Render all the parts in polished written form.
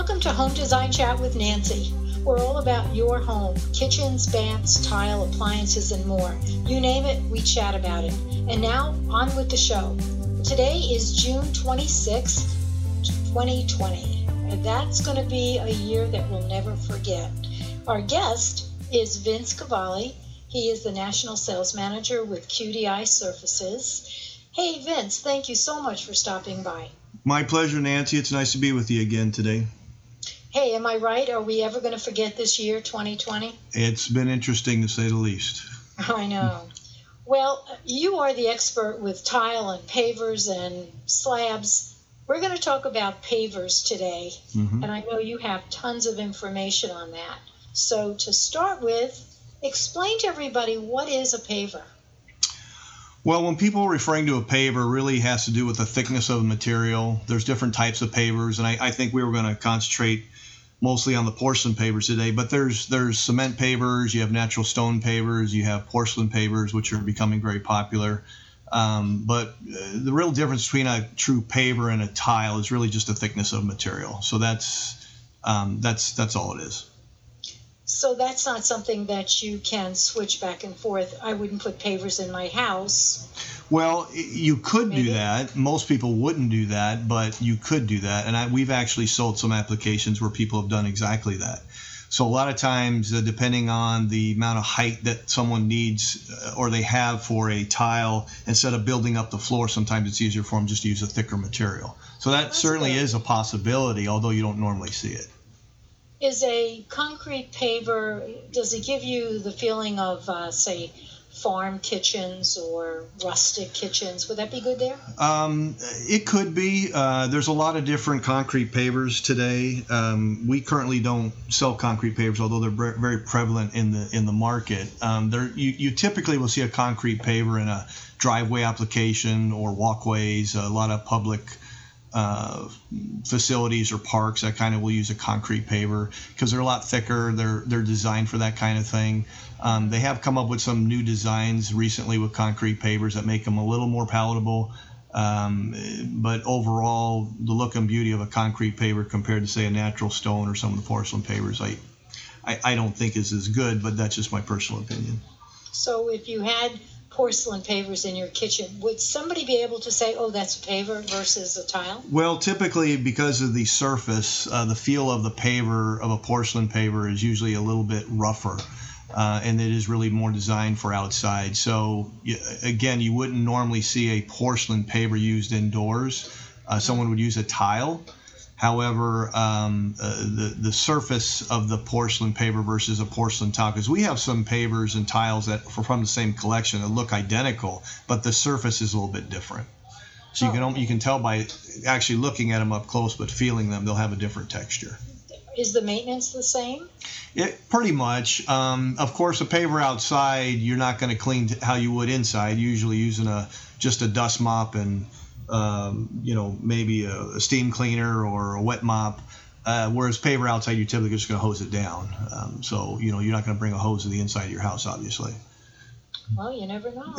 Welcome to Home Design Chat with Nancy. We're all about your home, kitchens, baths, tile, appliances, and more. You name it, we chat about it. And now, on with the show. Today is June 26, 2020. And that's going to be a year that we'll never forget. Our guest is Vince Cavalli. He is the National Sales Manager with QDI Surfaces. Hey, Vince, thank you so much for stopping by. My pleasure, Nancy. It's nice to be with you again today. Hey, am I right? Are we ever going to forget this year, 2020? It's been interesting, to say the least. I know. Well, you are the expert with tile and pavers and slabs. We're going to talk about pavers today, and I know you have tons of information on that. So to start with, explain to everybody, what is a paver? Well, when people are referring to a paver, really has to do with the thickness of the material. There's different types of pavers, and I think we were going to concentrate mostly on the porcelain pavers today, but there's cement pavers, you have natural stone pavers, you have porcelain pavers, which are becoming very popular. The real difference between a true paver and a tile is really just the thickness of material. So that's all it is. So that's not something that you can switch back and forth. I wouldn't put pavers in my house. Well, you could do that. Most people wouldn't do that, but you could do that. And we've actually sold some applications where people have done exactly that. So a lot of times, depending on the amount of height that someone needs or they have for a tile, instead of building up the floor, sometimes it's easier for them just to use a thicker material. So that is a possibility, although you don't normally see it. Is a concrete paver, does it give you the feeling of, say, farm kitchens or rustic kitchens? Would that be good there? It could be. There's a lot of different concrete pavers today. We currently don't sell concrete pavers, although they're very prevalent in the market. You typically will see a concrete paver in a driveway application or walkways, a lot of public facilities or parks that kind of will use a concrete paver because they're a lot thicker. They're designed for that kind of thing. They have come up with some new designs recently with concrete pavers that make them a little more palatable. But overall, the look and beauty of a concrete paver compared to, say, a natural stone or some of the porcelain pavers, I don't think is as good, but that's just my personal opinion. So if you had porcelain pavers in your kitchen, would somebody be able to say, oh, that's a paver versus a tile? Well, typically because of the surface, the feel of the paver, of a porcelain paver, is usually a little bit rougher, and it is really more designed for outside. So, again, you wouldn't normally see a porcelain paver used indoors. Someone would use a tile. However, the surface of the porcelain paver versus a porcelain tile, because we have some pavers and tiles that are from the same collection that look identical, but the surface is a little bit different. So you can tell by actually looking at them up close, but feeling them, they'll have a different texture. Is the maintenance the same? Pretty much. Of course, a paver outside, you're not going to clean how you would inside, usually using just a dust mop and maybe a steam cleaner or a wet mop, whereas paver outside, you're typically just going to hose it down. You're not going to bring a hose to the inside of your house, obviously. Well, you never know.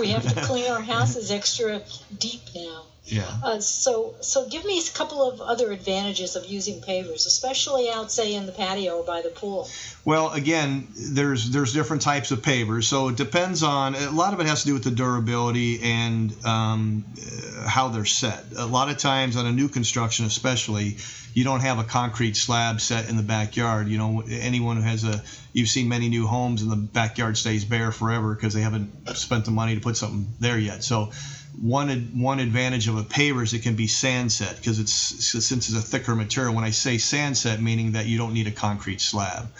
We have to clean our houses extra deep now. Yeah. So give me a couple of other advantages of using pavers, especially out, say, in the patio or by the pool. Well, again, there's different types of pavers. So it depends on, a lot of it has to do with the durability and how they're set. A lot of times on a new construction especially, you don't have a concrete slab set in the backyard. You know, anyone who you've seen many new homes and the backyard stays bare forever because they haven't spent the money to put something there yet. So one advantage of a paver is it can be sand set because since it's a thicker material. When I say sand set, meaning that you don't need a concrete slab.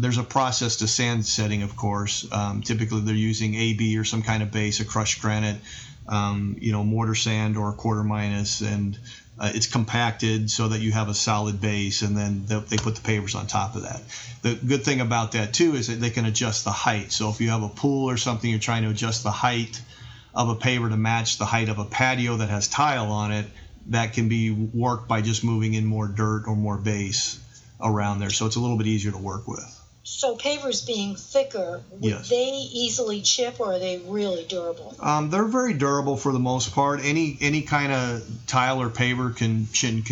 There's a process to sand setting, of course. Typically, they're using AB or some kind of base, a crushed granite, mortar sand or a quarter minus, and it's compacted so that you have a solid base, and then they put the pavers on top of that. The good thing about that, too, is that they can adjust the height. So if you have a pool or something, you're trying to adjust the height of a paver to match the height of a patio that has tile on it, that can be worked by just moving in more dirt or more base around there. So it's a little bit easier to work with. So pavers being thicker, would yes. they easily chip, or are they really durable? They're very durable for the most part. Any kind of tile or paver can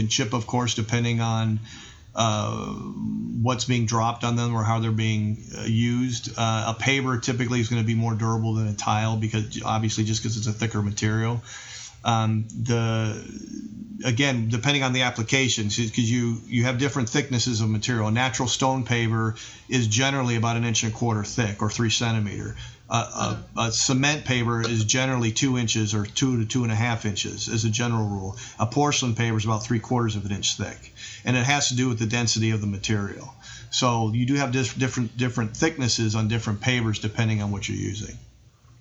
chip, of course, depending on what's being dropped on them or how they're being used. A paver typically is going to be more durable than a tile, because obviously just because it's a thicker material. Again, depending on the application, because you have different thicknesses of material. A natural stone paver is generally about 1.25 inches thick, or 3 centimeters. A cement paver is generally 2 inches, or 2 to 2.5 inches as a general rule. A porcelain paver is about 3/4 inches thick, and it has to do with the density of the material. So you do have different thicknesses on different pavers depending on what you're using.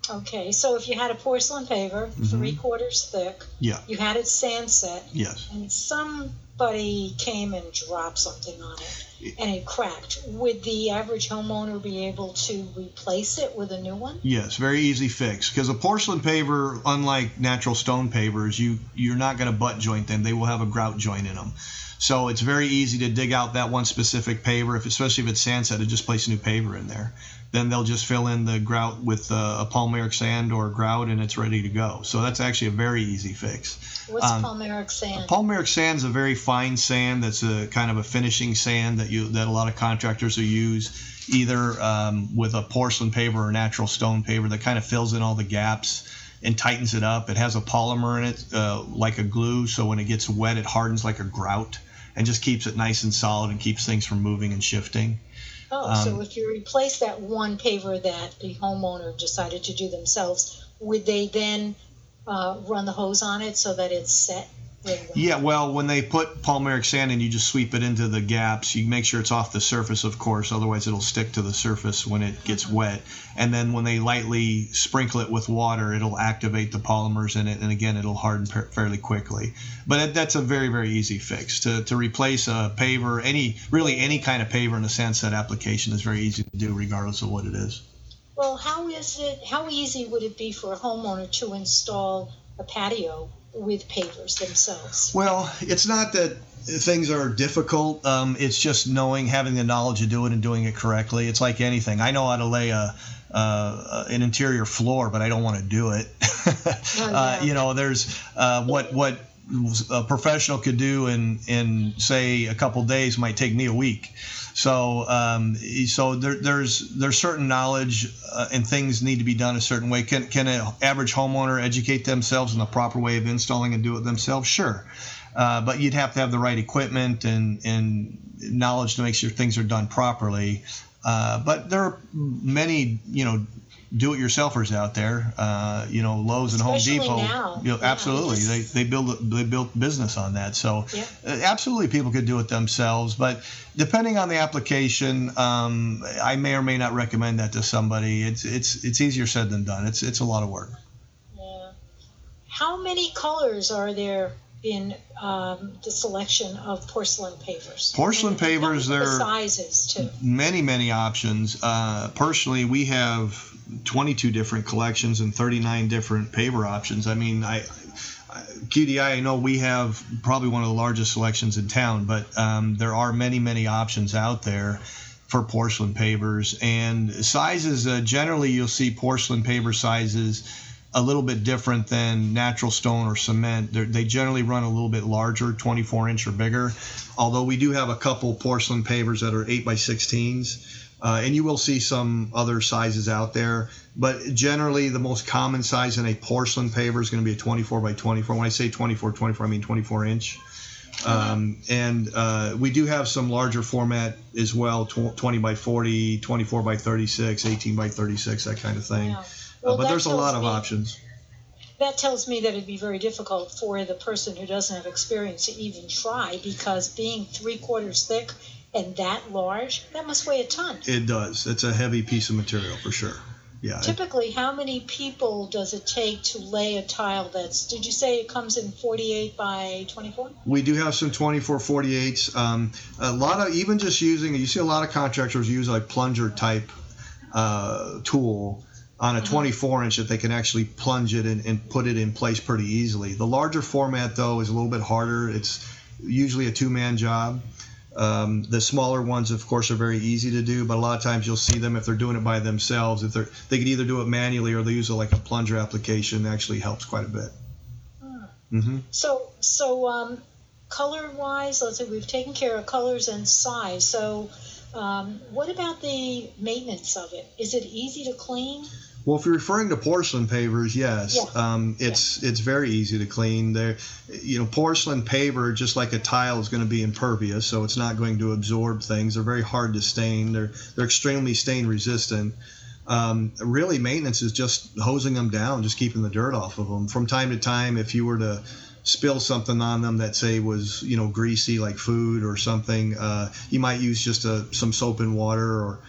Okay, so if you had a porcelain paver, mm-hmm. 3/4 thick, yeah. you had it sand set, yes. and somebody came and dropped something on it, and it cracked, would the average homeowner be able to replace it with a new one? Yes, very easy fix, because a porcelain paver, unlike natural stone pavers, you're not going to butt joint them. They will have a grout joint in them. So it's very easy to dig out that one specific paver, especially if it's sand set, to just place a new paver in there. Then they'll just fill in the grout with a polymeric sand or grout, and it's ready to go. So that's actually a very easy fix. What's polymeric sand? Polymeric sand is a very fine sand that's a kind of a finishing sand that a lot of contractors will use, either with a porcelain paver or natural stone paver, that kind of fills in all the gaps and tightens it up. It has a polymer in it, like a glue, so when it gets wet, it hardens like a grout and just keeps it nice and solid and keeps things from moving and shifting. Oh, so if you replace that one paver that the homeowner decided to do themselves, would they then run the hose on it so that it's set? Yeah, well, when they put polymeric sand in, you just sweep it into the gaps. You make sure it's off the surface, of course, otherwise it'll stick to the surface when it gets wet. And then when they lightly sprinkle it with water, it'll activate the polymers in it, and again, it'll harden fairly quickly. But that's a very, very easy fix. To replace a paver, any kind of paver in a sand set application is very easy to do regardless of what it is. Well, how easy would it be for a homeowner to install a patio with pavers themselves? Well, it's not that things are difficult. It's just having the knowledge to do it and doing it correctly. It's like anything. I know how to lay an interior floor, but I don't want to do it. There's what a professional could do in say a couple days might take me a week. So there's certain knowledge and things need to be done a certain way. Can an average homeowner educate themselves in the proper way of installing and do it themselves? Sure. But you'd have to have the right equipment and knowledge to make sure things are done properly. But there are many, do-it-yourselfers out there, Lowe's especially and Home Depot. Now. Absolutely, they built business on that. So, yeah. Absolutely, people could do it themselves. But depending on the application, I may or may not recommend that to somebody. It's easier said than done. It's a lot of work. Yeah. How many colors are there in the selection of porcelain pavers? Porcelain pavers, there are sizes too. Many options. Personally, we have 22 different collections and 39 different paver options. I mean, QDI, I know we have probably one of the largest selections in town, but there are many options out there for porcelain pavers. And sizes, generally you'll see porcelain paver sizes a little bit different than natural stone or cement. They generally run a little bit larger, 24-inch or bigger, although we do have a couple porcelain pavers that are 8x16s. And you will see some other sizes out there, but generally the most common size in a porcelain paver is going to be a 24x24. When I say 24x24, I mean 24-inch. We do have some larger format as well, 20x40, 24x36, 18x36, that kind of thing. Yeah. Well, but there's a lot of options. That tells me that it'd be very difficult for the person who doesn't have experience to even try, because being 3/4 thick and that large, that must weigh a ton. It does. It's a heavy piece of material for sure. Yeah. Typically, how many people does it take to lay a tile that's, did you say it comes in 48x24? We do have some 24x48s. A lot of, even just using, you see a lot of contractors use a plunger type tool on a 24-inch that they can actually plunge it and put it in place pretty easily. The larger format, though, is a little bit harder. It's usually a two-man job. The smaller ones, of course, are very easy to do, but a lot of times you'll see them if they're doing it by themselves. If they can either do it manually or they use it like a plunger application. It actually helps quite a bit. Mm-hmm. So, color-wise, let's say we've taken care of colors and size. So, what about the maintenance of it? Is it easy to clean? Well, if you're referring to porcelain pavers, yes, yeah. It's very easy to clean. Porcelain paver, just like a tile, is going to be impervious, so it's not going to absorb things. They're very hard to stain. They're extremely stain resistant. Really, maintenance is just hosing them down, just keeping the dirt off of them. From time to time, if you were to spill something on them that say was greasy, like food or something, you might use just some soap and water or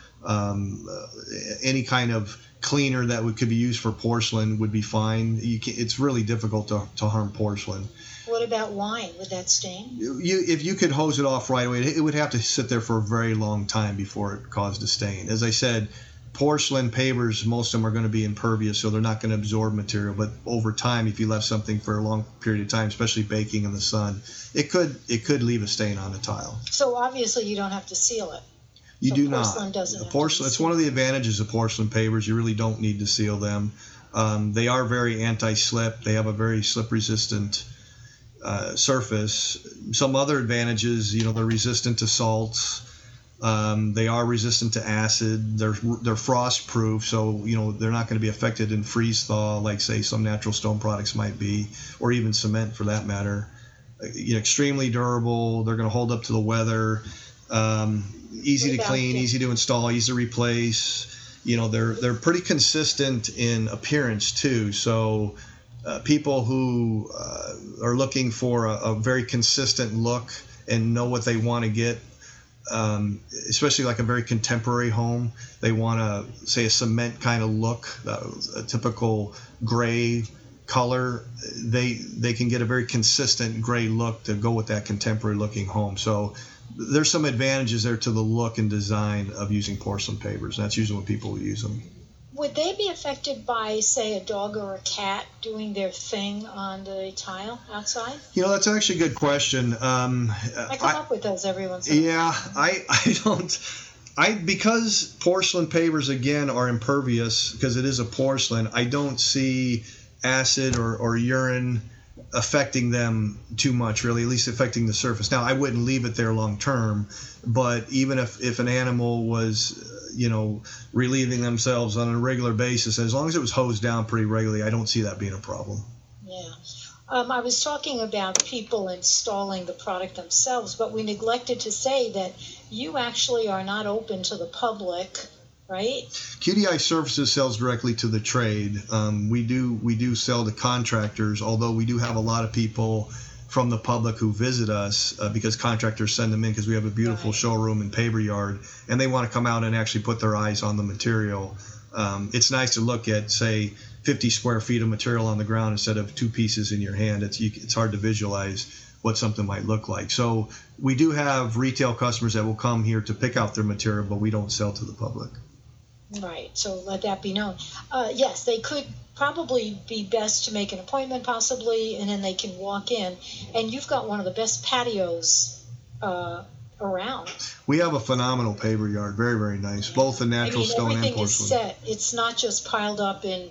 any kind of cleaner that could be used for porcelain would be fine. It's really difficult to harm porcelain. What about wine? Would that stain? If you could hose it off right away, it would have to sit there for a very long time before it caused a stain. As I said, porcelain pavers, most of them are going to be impervious, so they're not going to absorb material. But over time, if you left something for a long period of time, especially baking in the sun, it could leave a stain on a tile. So obviously, you don't have to seal it. Porcelain doesn't. It's one of the advantages of porcelain pavers. You really don't need to seal them. They are very anti-slip. They have a very slip-resistant surface. Some other advantages, they're resistant to salts. They are resistant to acid. They're frost-proof, so they're not going to be affected in freeze-thaw, like say some natural stone products might be, or even cement for that matter. Extremely durable. They're going to hold up to the weather. Easy to clean, easy to install, easy to replace. They're pretty consistent in appearance too. So people who are looking for a very consistent look and know what they want to get, especially like a very contemporary home, they want to say a cement kind of look, a typical gray color. They can get a very consistent gray look to go with that contemporary looking home. So there's some advantages there to the look and design of using porcelain pavers. That's usually what people use them. Would they be affected by, say, a dog or a cat doing their thing on the tile outside? That's actually a good question. I come up with those every once in a while. Yeah, because porcelain pavers, again, are impervious because it is a porcelain, I don't see acid or urine affecting them too much, really, at least affecting the surface. Now, I wouldn't leave it there long term, but even if an animal was, relieving themselves on a regular basis, as long as it was hosed down pretty regularly, I don't see that being a problem. Yeah. I was talking about people installing the product themselves, but we neglected to say that you actually are not open to the public, right? QDI Surfaces sells directly to the trade. We do sell to contractors, although we do have a lot of people from the public who visit us because contractors send them in because we have a beautiful showroom and paver yard, and they want to come out and actually put their eyes on the material. It's nice to look at, say, 50 square feet of material on the ground instead of two pieces in your hand. It's hard to visualize what something might look like. So we do have retail customers that will come here to pick out their material, but we don't sell to the public. Right, so let that be known. Yes, they could probably be best to make an appointment possibly, and then they can walk in. And you've got one of the best patios around. We have a phenomenal paver yard, very, very nice, both in natural stone and porcelain. Everything is set. It's not just piled up in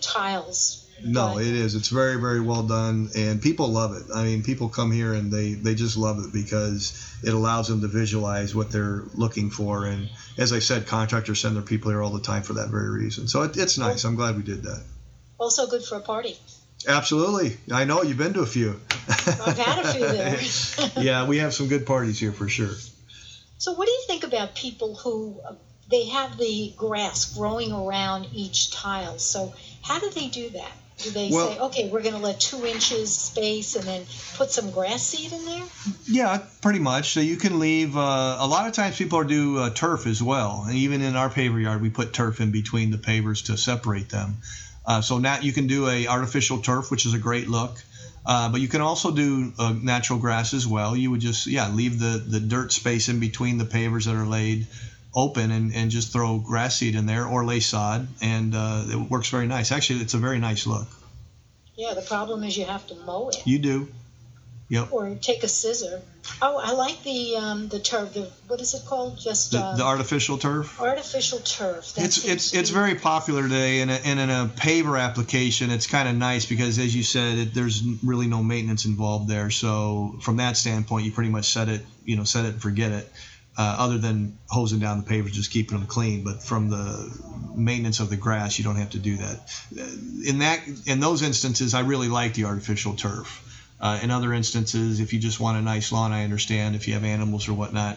tiles. No, it is. It's very, very well done, and people love it. I mean, people come here, and they just love it because it allows them to visualize what they're looking for. And as I said, contractors send their people here all the time for that very reason. So it's nice. I'm glad we did that. Also good for a party. Absolutely. I know. You've been to a few. I've had a few there. Yeah, we have some good parties here for sure. So what do you think about people who they have the grass growing around each tile? So how do they do that? Do they say, okay, we're going to let 2 inches space and then put some grass seed in there? Yeah, pretty much. So you can leave a lot of times people do turf as well. And even in our paver yard, we put turf in between the pavers to separate them. So now you can do a artificial turf, which is a great look. But you can also do natural grass as well. You would just, leave the dirt space in between the pavers that are laid open and just throw grass seed in there or lay sod, and it works very nice. Actually, it's a very nice look. Yeah, the problem is you have to mow it. You do. Yep. Or take a scissor. Oh, I like the turf. The, what is it called? Just the artificial turf. Artificial turf. It's very popular today, and in a paver application, it's kind of nice because, as you said, there's really no maintenance involved there. So from that standpoint, you pretty much set it and forget it. Other than hosing down the pavers, just keeping them clean. But from the maintenance of the grass, you don't have to do that. In those instances, I really like the artificial turf. In other instances, if you just want a nice lawn, I understand. If you have animals or whatnot,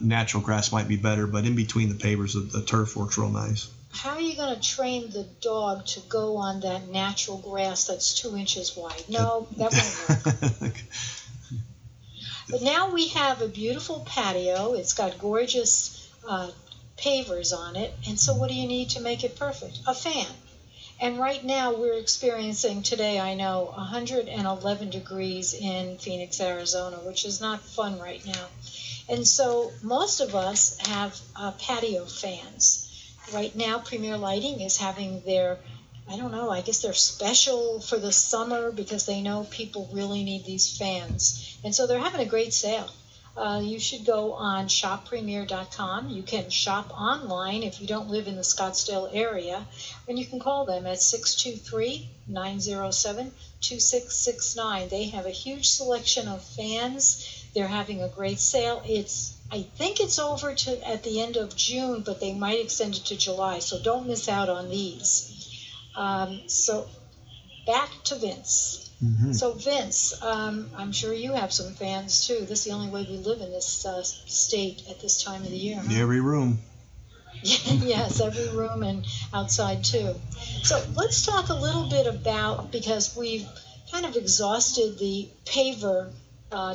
natural grass might be better. But in between the pavers, the turf works real nice. How are you going to train the dog to go on that natural grass that's 2 inches wide? No, that won't work. But now we have a beautiful patio. It's got gorgeous pavers on it. And so what do you need to make it perfect? A fan. And right now we're experiencing today, I know, 111 degrees in Phoenix, Arizona, which is not fun right now. And so most of us have patio fans. Right now Premier Lighting is having their, I don't know, I guess they're special for the summer because they know people really need these fans. And so they're having a great sale. You should go on shoppremier.com. You can shop online if you don't live in the Scottsdale area. And you can call them at 623-907-2669. They have a huge selection of fans. They're having a great sale. I think it's over to at the end of June, but they might extend it to July. So don't miss out on these. So back to Vince. Mm-hmm. So Vince, I'm sure you have some fans too. This is the only way we live in this state at this time of the year. Huh? Every room. Yes, every room and outside too. So let's talk a little bit about, because we've kind of exhausted the paver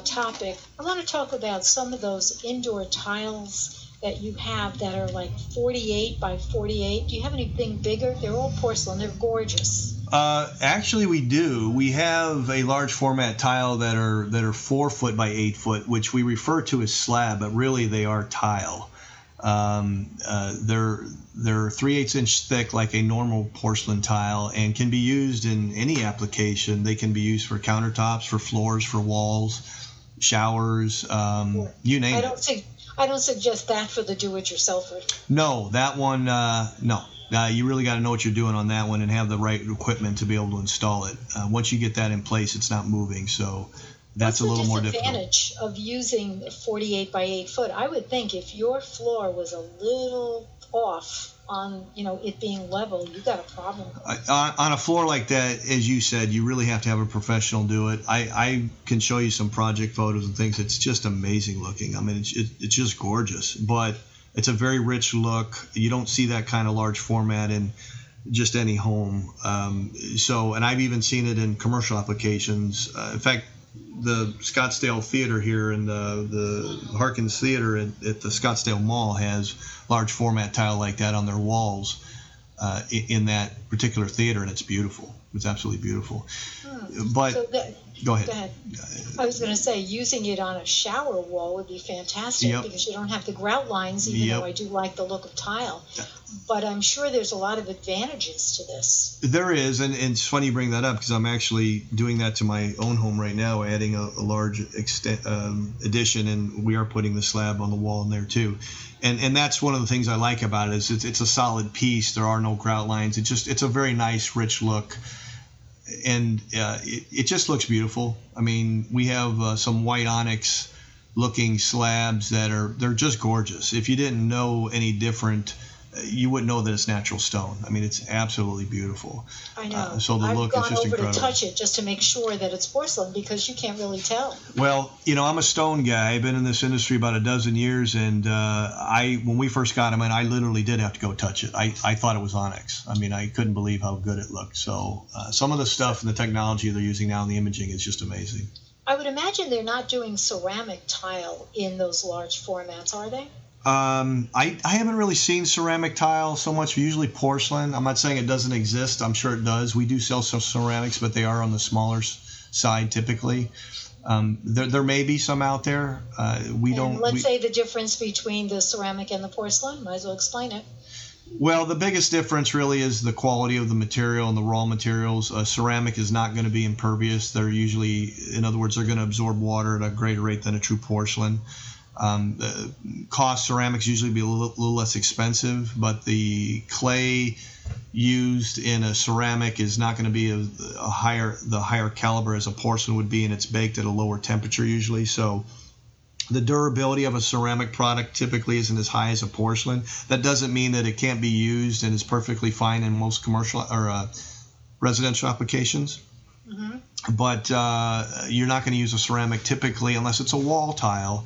topic, I want to talk about some of those indoor tiles that you have that are like 48 by 48. Do you have anything bigger? They're all porcelain. They're gorgeous. Actually, we do. We have a large format tile that are 4 foot by 8 foot, which we refer to as slab, but really they are tile. They're 3/8 inch thick, like a normal porcelain tile, and can be used in any application. They can be used for countertops, for floors, for walls, showers, you name it. I don't suggest that for the do-it-yourselfer. No, that one, no. You really got to know what you're doing on that one and have the right equipment to be able to install it. Once you get that in place, it's not moving, so that's a little more difficult. What's the disadvantage of using 48 by 8 foot? I would think if your floor was a little off on it being level, you got a problem. On a floor like that, as you said, you really have to have a professional do it. I can show you some project photos and things. It's just amazing looking. I mean, it's just gorgeous, but it's a very rich look. You don't see that kind of large format in just any home. And I've even seen it in commercial applications. In fact, the Scottsdale Theater here and the Harkins Theater at the Scottsdale Mall has large format tile like that on their walls in that particular theater, and it's beautiful. It's absolutely beautiful. But go ahead. I was going to say using it on a shower wall would be fantastic because you don't have the grout lines, even though I do like the look of tile. But I'm sure there's a lot of advantages to this. There is, and it's funny you bring that up because I'm actually doing that to my own home right now, adding a large addition, and we are putting the slab on the wall in there too. And that's one of the things I like about it is it's a solid piece. There are no grout lines. It's a very nice, rich look. And it just looks beautiful. I mean, we have some white onyx looking slabs they're just gorgeous. If you didn't know any different, you wouldn't know that it's natural stone. I mean, it's absolutely beautiful. I know. So the look is just incredible. I've gone over to touch it just to make sure that it's porcelain because you can't really tell. Well, I'm a stone guy. I've been in this industry about a dozen years, and when we first got them in, I literally did have to go touch it. I thought it was onyx. I mean, I couldn't believe how good it looked. So some of the stuff and the technology they're using now in the imaging is just amazing. I would imagine they're not doing ceramic tile in those large formats, are they? I haven't really seen ceramic tile so much, usually porcelain. I'm not saying it doesn't exist. I'm sure it does. We do sell some ceramics, but they are on the smaller side typically. There may be some out there. Let's say the difference between the ceramic and the porcelain. Might as well explain it. Well, the biggest difference really is the quality of the material and the raw materials. Ceramic is not going to be impervious. They're usually, in other words, they're going to absorb water at a greater rate than a true porcelain. Cost ceramics usually be a little less expensive, but the clay used in a ceramic is not going to be the higher caliber as a porcelain would be, and it's baked at a lower temperature usually. So the durability of a ceramic product typically isn't as high as a porcelain. That doesn't mean that it can't be used and is perfectly fine in most commercial or residential applications. Mm-hmm. But you're not going to use a ceramic typically unless it's a wall tile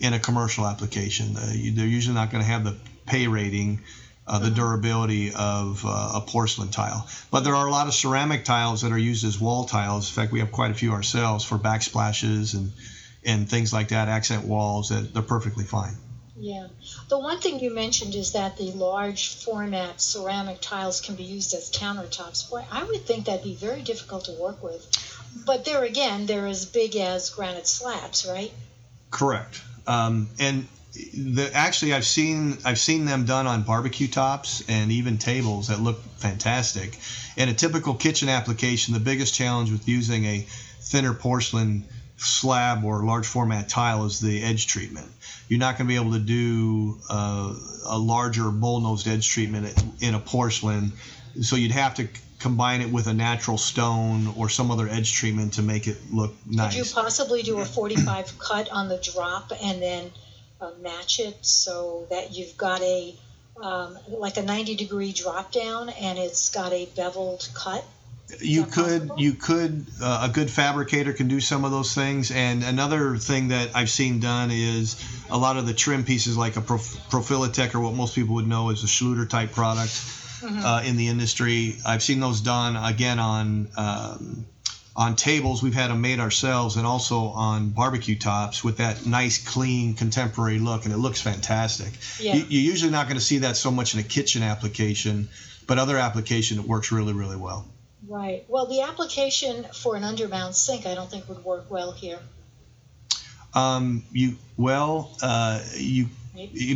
in a commercial application. They're usually not going to have the pay rating, the durability of a porcelain tile. But there are a lot of ceramic tiles that are used as wall tiles. In fact, we have quite a few ourselves for backsplashes and things like that, accent walls, that they're perfectly fine. Yeah. The one thing you mentioned is that the large format ceramic tiles can be used as countertops. Boy, I would think that'd be very difficult to work with. But there again, they're as big as granite slabs, right? Correct. Actually, I've seen them done on barbecue tops and even tables that look fantastic. In a typical kitchen application, the biggest challenge with using a thinner porcelain slab or large format tile is the edge treatment. You're not going to be able to do a larger bull-nosed edge treatment in a porcelain, so you'd have to combine it with a natural stone or some other edge treatment to make it look nice. Could you possibly do a 45 cut on the drop and then match it so that you've got a like a 90-degree drop down and it's got a beveled cut? You could. A good fabricator can do some of those things. And another thing that I've seen done is a lot of the trim pieces, like a Profilitec, or what most people would know as a Schluter type product in the industry. I've seen those done again on tables. We've had them made ourselves, and also on barbecue tops with that nice, clean, contemporary look, and it looks fantastic. Yeah. You're usually not going to see that so much in a kitchen application, but other application it works really, really well. Right. Well, the application for an undermount sink, I don't think would work well here. You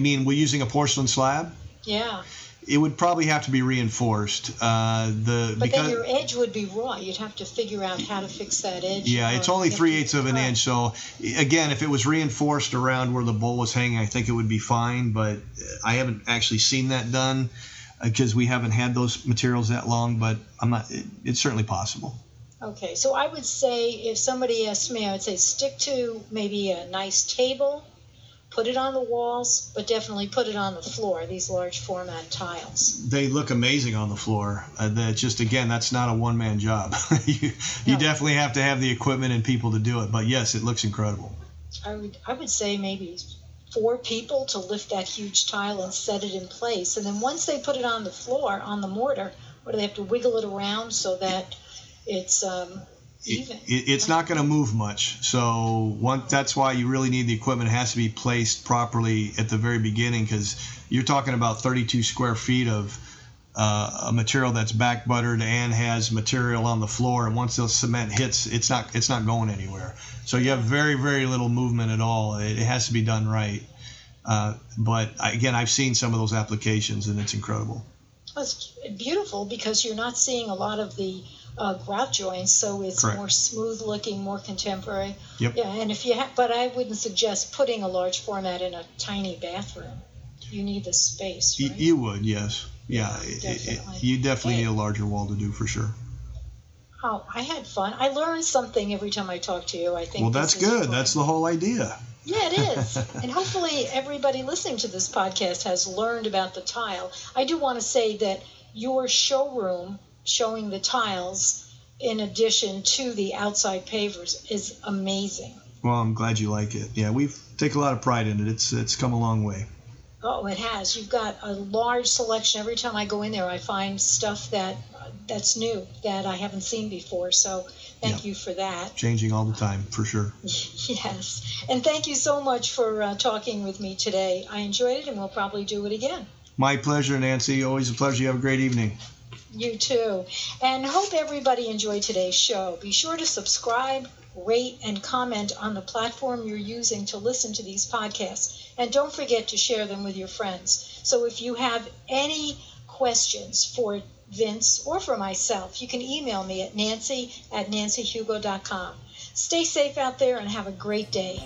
mean we're using a porcelain slab? Yeah. It would probably have to be reinforced. Because then your edge would be raw. You'd have to figure out how to fix that edge. Yeah, it's only 3/8 of an inch. So again, if it was reinforced around where the bowl was hanging, I think it would be fine. But I haven't actually seen that done, because we haven't had those materials that long, but it's certainly possible. Okay, so I would say if somebody asked me, I would say stick to maybe a nice table, put it on the walls, but definitely put it on the floor, these large format tiles. They look amazing on the floor. That's not a one-man job. You definitely have to have the equipment and people to do it, but yes, it looks incredible. I would say maybe 4 people to lift that huge tile and set it in place. And then once they put it on the floor, on the mortar, what do they have to wiggle it around so that it's even? It's not going to move much. So that's why you really need the equipment. It has to be placed properly at the very beginning, because you're talking about 32 square feet of a material that's back buttered and has material on the floor, and once the cement hits, it's not going anywhere. So you have very, very little movement at all. It has to be done right. But again, I've seen some of those applications, and it's incredible. It's beautiful because you're not seeing a lot of the grout joints, so it's Correct. More smooth looking, more contemporary. Yep. Yeah, and but I wouldn't suggest putting a large format in a tiny bathroom. You need the space, right? You would, yes. Yeah, you definitely need a larger wall to do, for sure. Oh, I had fun. I learned something every time I talk to you. I think. Well, that's good. Important. That's the whole idea. Yeah, it is. And hopefully everybody listening to this podcast has learned about the tile. I do want to say that your showroom showing the tiles in addition to the outside pavers is amazing. Well, I'm glad you like it. Yeah, we take a lot of pride in it. It's come a long way. Oh, it has. You've got a large selection. Every time I go in there, I find stuff that's new, that I haven't seen before. So thank you for that. Changing all the time, for sure. Yes. And thank you so much for talking with me today. I enjoyed it, and we'll probably do it again. My pleasure, Nancy. Always a pleasure. You have a great evening. You too. And hope everybody enjoyed today's show. Be sure to subscribe, rate, and comment on the platform you're using to listen to these podcasts. And don't forget to share them with your friends. So if you have any questions for Vince or for myself, you can email me at nancy@nancyhugo.com. Stay safe out there and have a great day.